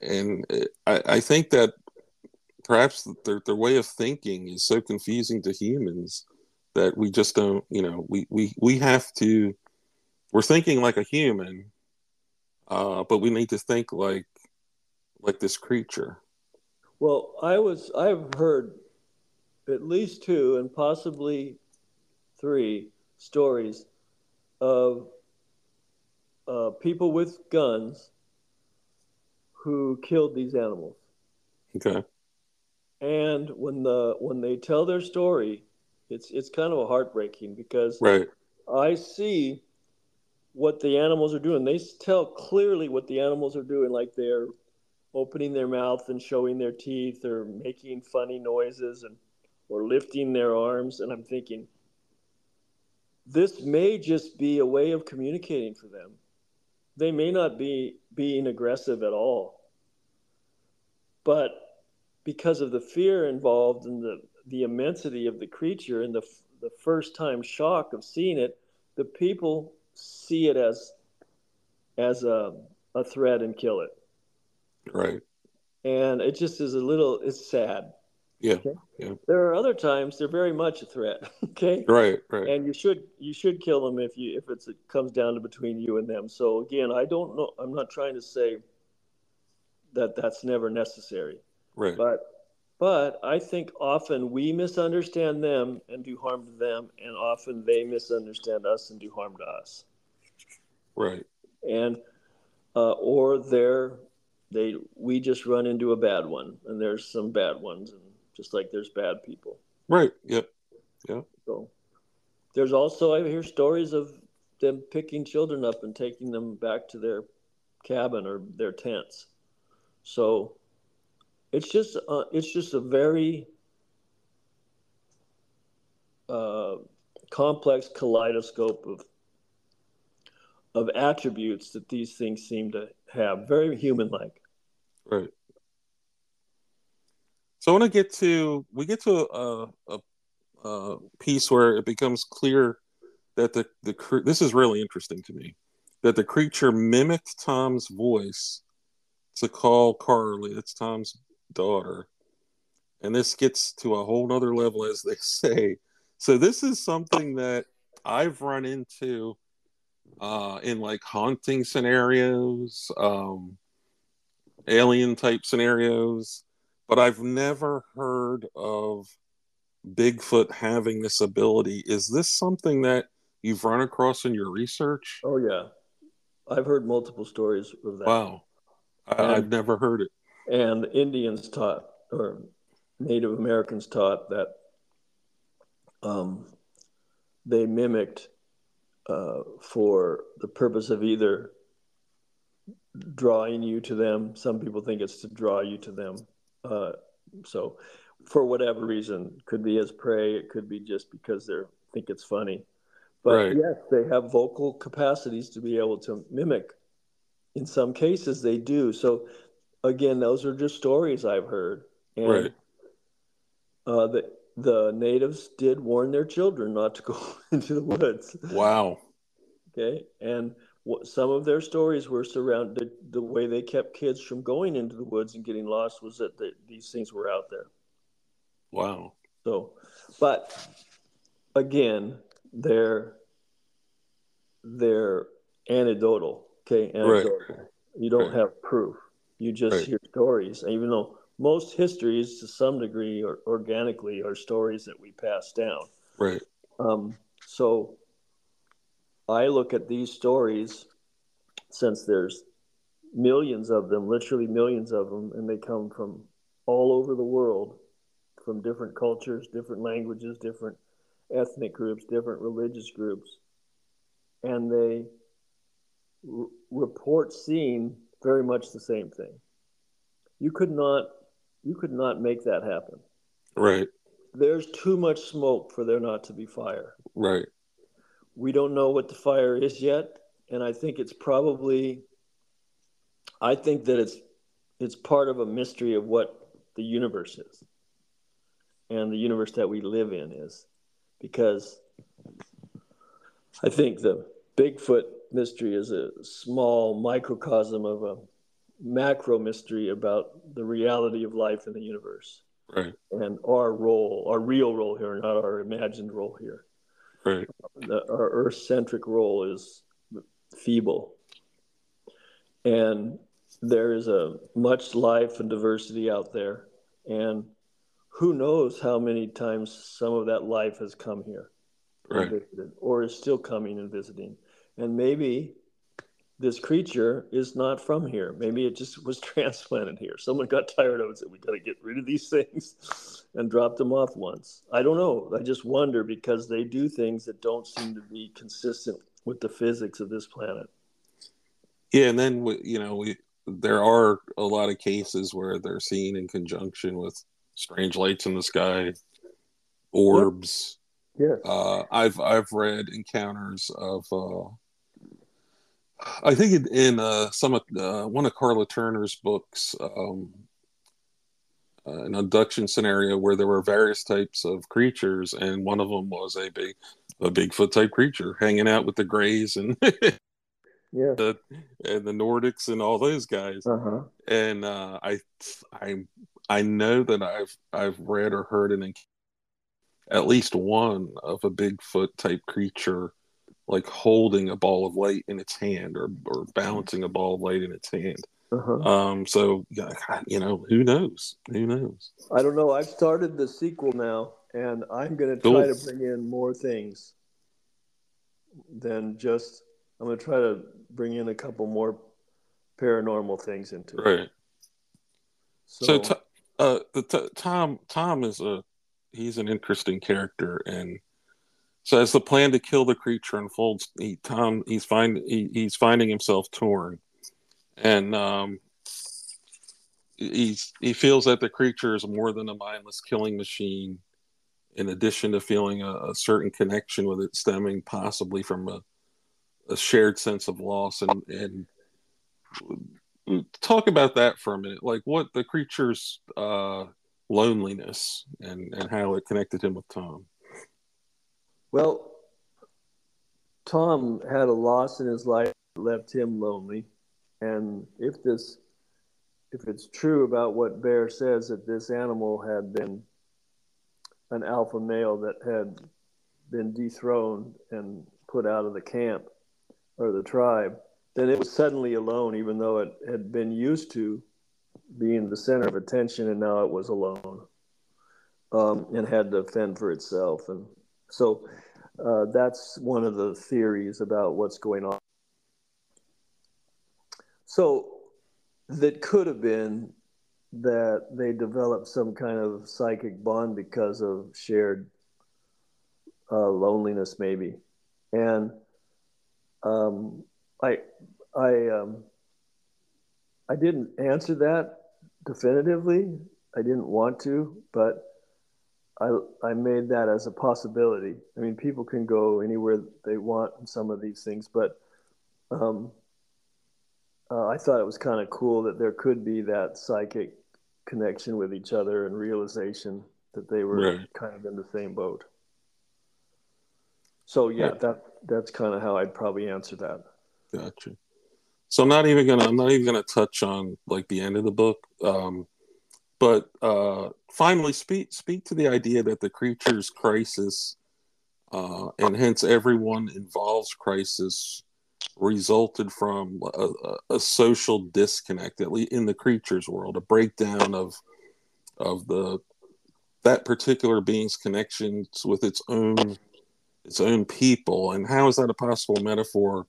and I, I think that perhaps their their way of thinking is so confusing to humans that we just don't, you know, we we we have to we're thinking like a human, Uh, but we need to think like like this creature. Well, I was I've heard at least two and possibly three stories of uh, people with guns who killed these animals. Okay. And when the when they tell their story, it's it's kind of a heartbreaking because right. I see what the animals are doing. They tell clearly what the animals are doing, like they're opening their mouth and showing their teeth or making funny noises and or lifting their arms. And I'm thinking, this may just be a way of communicating for them. They may not be being aggressive at all. But because of the fear involved and the, the immensity of the creature and the, the first time shock of seeing it, the people see it as as a, a threat and kill it. Right. And it just is a little, it's sad. Yeah, okay? Yeah. There are other times they're very much a threat. Okay. Right. Right. And you should, you should kill them if you, if it's, it comes down to between you and them. So again, I don't know. I'm not trying to say that that's never necessary. Right. But, but I think often we misunderstand them and do harm to them. And often they misunderstand us and do harm to us. Right. And, uh, or they're, they, we just run into a bad one, and there's some bad ones. And, just like there's bad people. Right. Yep. Yeah. So there's also, I hear stories of them picking children up and taking them back to their cabin or their tents. So it's just, uh, it's just a very uh, complex kaleidoscope of, of attributes that these things seem to have. Very human-like. Right. So I want to get to, we get to a, a, a piece where it becomes clear that the, the, this is really interesting to me, that the creature mimicked Tom's voice to call Carly. That's Tom's daughter. And this gets to a whole nother level, as they say. So this is something that I've run into uh, in like haunting scenarios, um, alien type scenarios. But I've never heard of Bigfoot having this ability. Is this something that you've run across in your research? Oh, yeah. I've heard multiple stories of that. Wow. And, I've never heard it. And Indians taught, or Native Americans taught, that um, they mimicked uh, for the purpose of either drawing you to them. Some people think it's to draw you to them. Uh, so for whatever reason, could be as prey, it could be just because they think it's funny, but right. Yes, they have vocal capacities to be able to mimic. In some cases they do. So again, those are just stories I've heard. And, right. uh, the, the natives did warn their children not to go into the woods. Wow. Okay. And some of their stories were surrounded, the way they kept kids from going into the woods and getting lost was that they, these things were out there. Wow. So, but again, they're, they're anecdotal. Okay. Anecdotal. Right. You don't right. have proof. You just right. hear stories. And even though most histories to some degree or organically are stories that we pass down. Right. Um, so I look at these stories, since there's millions of them, literally millions of them, and they come from all over the world, from different cultures, different languages, different ethnic groups, different religious groups. And they r- report seeing very much the same thing. You could not, you could not make that happen. Right. There's too much smoke for there not to be fire. Right. We don't know what the fire is yet, and I think it's probably, I think that it's it's part of a mystery of what the universe is and the universe that we live in is, because I think the Bigfoot mystery is a small microcosm of a macro mystery about the reality of life in the universe. Right. And our role, our real role here, not our imagined role here. Right. Our Earth-centric role is feeble, And there is a much life and diversity out there. And who knows how many times some of that life has come here, right, visited, or is still coming and visiting. And maybe this creature is not from here. Maybe it just was transplanted here. Someone got tired of it and said, we got to get rid of these things, and dropped them off once. I don't know. I just wonder, because they do things that don't seem to be consistent with the physics of this planet. Yeah. And then, you know, we, there are a lot of cases where they're seen in conjunction with strange lights in the sky, orbs. Yep. Yeah. Uh, I've, I've read encounters of, uh, I think in uh, some of uh, one of Carla Turner's books, um, uh, an abduction scenario where there were various types of creatures, and one of them was a big, a Bigfoot type creature hanging out with the Greys and yeah, the, and the Nordics and all those guys. Uh-huh. And uh, I, I, I know that I've I've read or heard an at least one of a Bigfoot type creature, like holding a ball of light in its hand, or, or balancing a ball of light in its hand. Uh-huh. Um, so, you know, who knows? Who knows? I don't know. I've started the sequel now, and I'm going to try cool. to bring in more things than just, I'm going to try to bring in a couple more paranormal things into it. Right. So, so t- uh, the t- Tom, Tom is a, he's an interesting character, and so as the plan to kill the creature unfolds, he, Tom he's find he, he's finding himself torn, and um, he's he feels that the creature is more than a mindless killing machine. In addition to feeling a, a certain connection with it, stemming possibly from a, a shared sense of loss, and and talk about that for a minute, like what the creature's uh, loneliness and and how it connected him with Tom. Well, Tom had a loss in his life that left him lonely. And if this, if it's true about what Bear says, that this animal had been an alpha male that had been dethroned and put out of the camp or the tribe, then it was suddenly alone, even though it had been used to being the center of attention, and now it was alone, um, and had to fend for itself. And so uh, that's one of the theories about what's going on. So that could have been that they developed some kind of psychic bond because of shared uh, loneliness, maybe. And um, I, I, um, I didn't answer that definitively. I didn't want to, but I, I made that as a possibility. I mean, people can go anywhere they want in some of these things, but um, uh, I thought it was kind of cool that there could be that psychic connection with each other and realization that they were right, kind of in the same boat. So yeah, yeah. that that's kind of how I'd probably answer that. Gotcha. So I'm not even gonna I'm not even gonna touch on like the end of the book. Um, But uh, finally, speak speak to the idea that the creature's crisis, uh, and hence everyone involved's crisis, resulted from a, a social disconnect, at least in the creature's world, a breakdown of of the that particular being's connections with its own its own people. And how is that a possible metaphor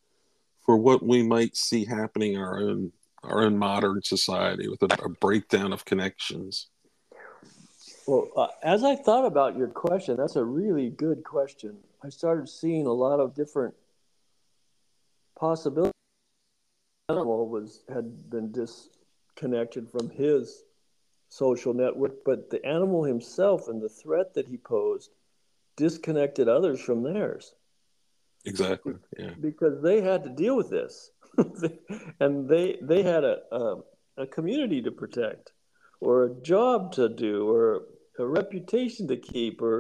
for what we might see happening in our own? our own modern society, with a, a breakdown of connections? Well, uh, as I thought about your question, that's a really good question. I started seeing a lot of different possibilities. The animal was, had been disconnected from his social network, but the animal himself and the threat that he posed disconnected others from theirs. Exactly. Yeah. Because they had to deal with this. And they they had a, a a community to protect, or a job to do, or a reputation to keep, or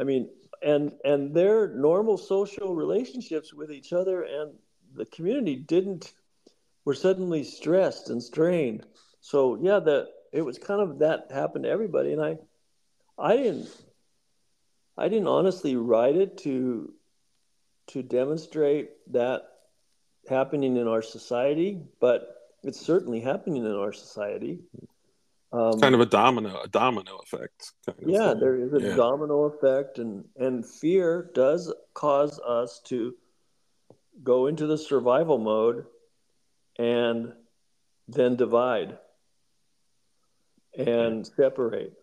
I mean, and and their normal social relationships with each other and the community didn't were suddenly stressed and strained. So yeah, that it was kind of that happened to everybody, and I I didn't I didn't honestly write it to to demonstrate that happening in our society, but It's certainly happening in our society. Um, it's kind of a domino, a domino effect. Kind of yeah, thing. There is a yeah. domino effect, and, and fear does cause us to go into the survival mode and then divide and separate,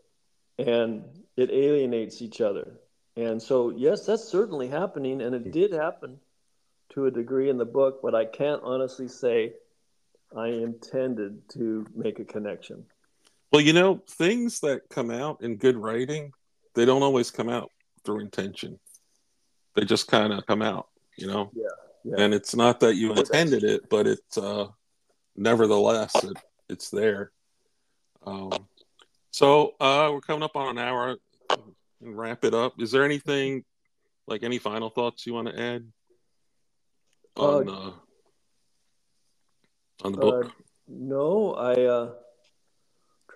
and it alienates each other. And so, yes, that's certainly happening, and it did happen to a degree in the book, but I can't honestly say I intended to make a connection. Well, you know, things that come out in good writing, they don't always come out through intention. They just kind of come out, you know? Yeah, yeah. And it's not that you intended it, but it's uh, nevertheless, it, it's there. Um, so uh, we're coming up on an hour and wrap it up. Is there anything, like any final thoughts you want to add on, uh, uh, on the book? Uh, no, I... Uh...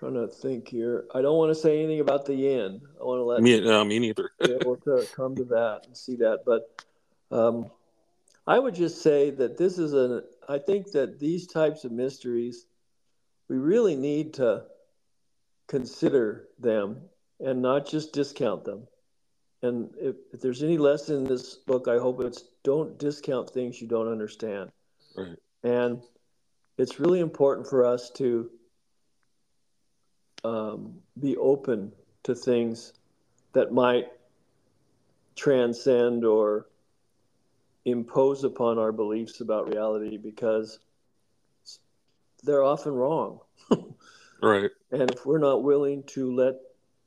I'm trying to think here. I don't want to say anything about the end. I want to let me, no, me neither. be able to come to that and see that. But um, I would just say that this is an, I think that these types of mysteries, we really need to consider them and not just discount them. And if, if there's any lesson in this book, I hope it's don't discount things you don't understand. Right. And it's really important for us to Um, be open to things that might transcend or impose upon our beliefs about reality, because they're often wrong. Right. And if we're not willing to let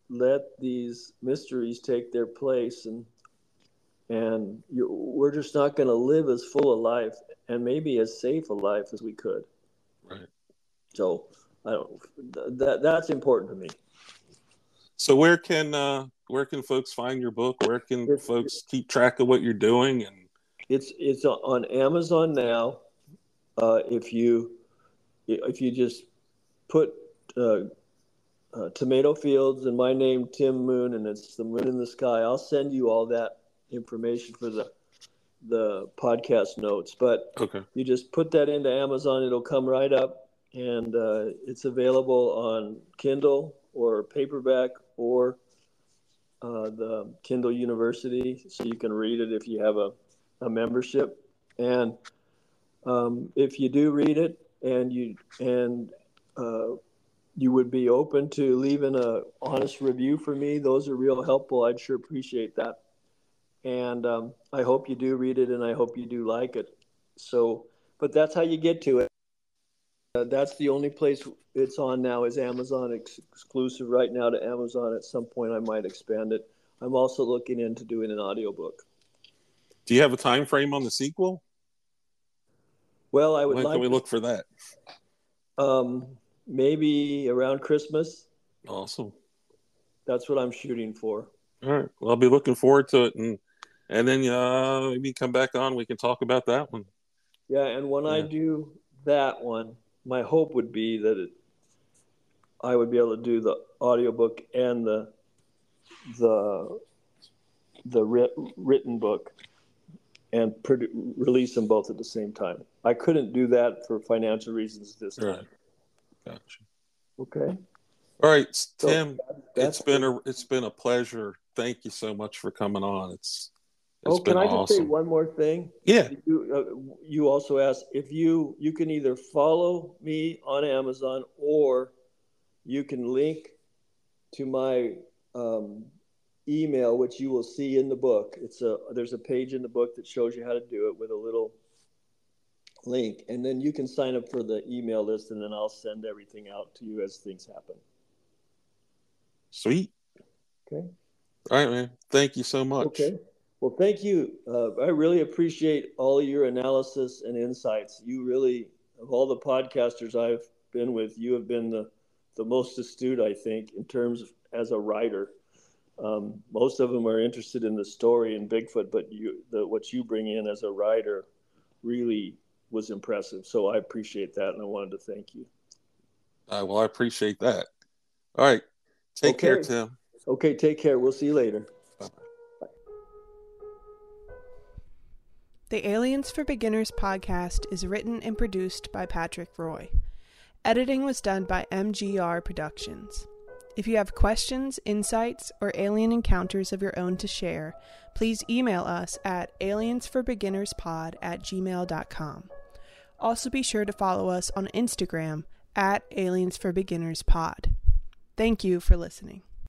let these mysteries take their place, and and you, we're just not going to live as full a life and maybe as safe a life as we could. Right. So I don't, that that's important to me. So where can uh, where can folks find your book? Where can it's, folks keep track of what you're doing? And it's it's on Amazon now. Uh, if you if you just put uh, uh, Tomato Fields and my name, Tim Moon, and it's the Moon in the Sky. I'll send you all that information for the the podcast notes. But okay. You just put that into Amazon; it'll come right up. And uh, it's available on Kindle or paperback or uh, the Kindle University. So you can read it if you have a, a membership. And um, if you do read it and you and uh, you would be open to leaving a honest review for me, those are real helpful. I'd sure appreciate that. And um, I hope you do read it, and I hope you do like it. So, but that's how you get to it. Uh, that's the only place it's on now is Amazon. It's exclusive right now to Amazon. At some point, I might expand it. I'm also looking into doing an audiobook. Do you have a time frame on the sequel? Well, I would when like... When can we to, look for that? Um, maybe around Christmas. Awesome. That's what I'm shooting for. All right. Well, I'll be looking forward to it. And, and then uh, maybe come back on. We can talk about that one. Yeah, and when yeah. I do that one... My hope would be that it, I would be able to do the audiobook and the the the writ, written book and produ- release them both at the same time. I couldn't do that for financial reasons this time. Right. Gotcha. Okay. All right, Tim. So that, it's been a it's been a pleasure. Thank you so much for coming on. It's It's oh, can I just awesome. say one more thing? Yeah. You, uh, you also asked if you, you can either follow me on Amazon, or you can link to my um, email, which you will see in the book. It's a There's a page in the book that shows you how to do it with a little link. And then you can sign up for the email list, and then I'll send everything out to you as things happen. Sweet. Okay. All right, man. Thank you so much. Okay. Well, thank you. Uh, I really appreciate all your analysis and insights. You really, of all the podcasters I've been with, you have been the, the most astute, I think, in terms of as a writer. Um, most of them are interested in the story and Bigfoot, but you, the, what you bring in as a writer really was impressive. So I appreciate that, and I wanted to thank you. Uh, well, I appreciate that. All right. Take okay. care, Tim. Okay, take care. We'll see you later. The Aliens for Beginners podcast is written and produced by Patrick Roy. Editing was done by M G R Productions. If you have questions, insights, or alien encounters of your own to share, please email us at aliensforbeginnerspod at gmail dot com. Also be sure to follow us on Instagram at aliensforbeginnerspod. Thank you for listening.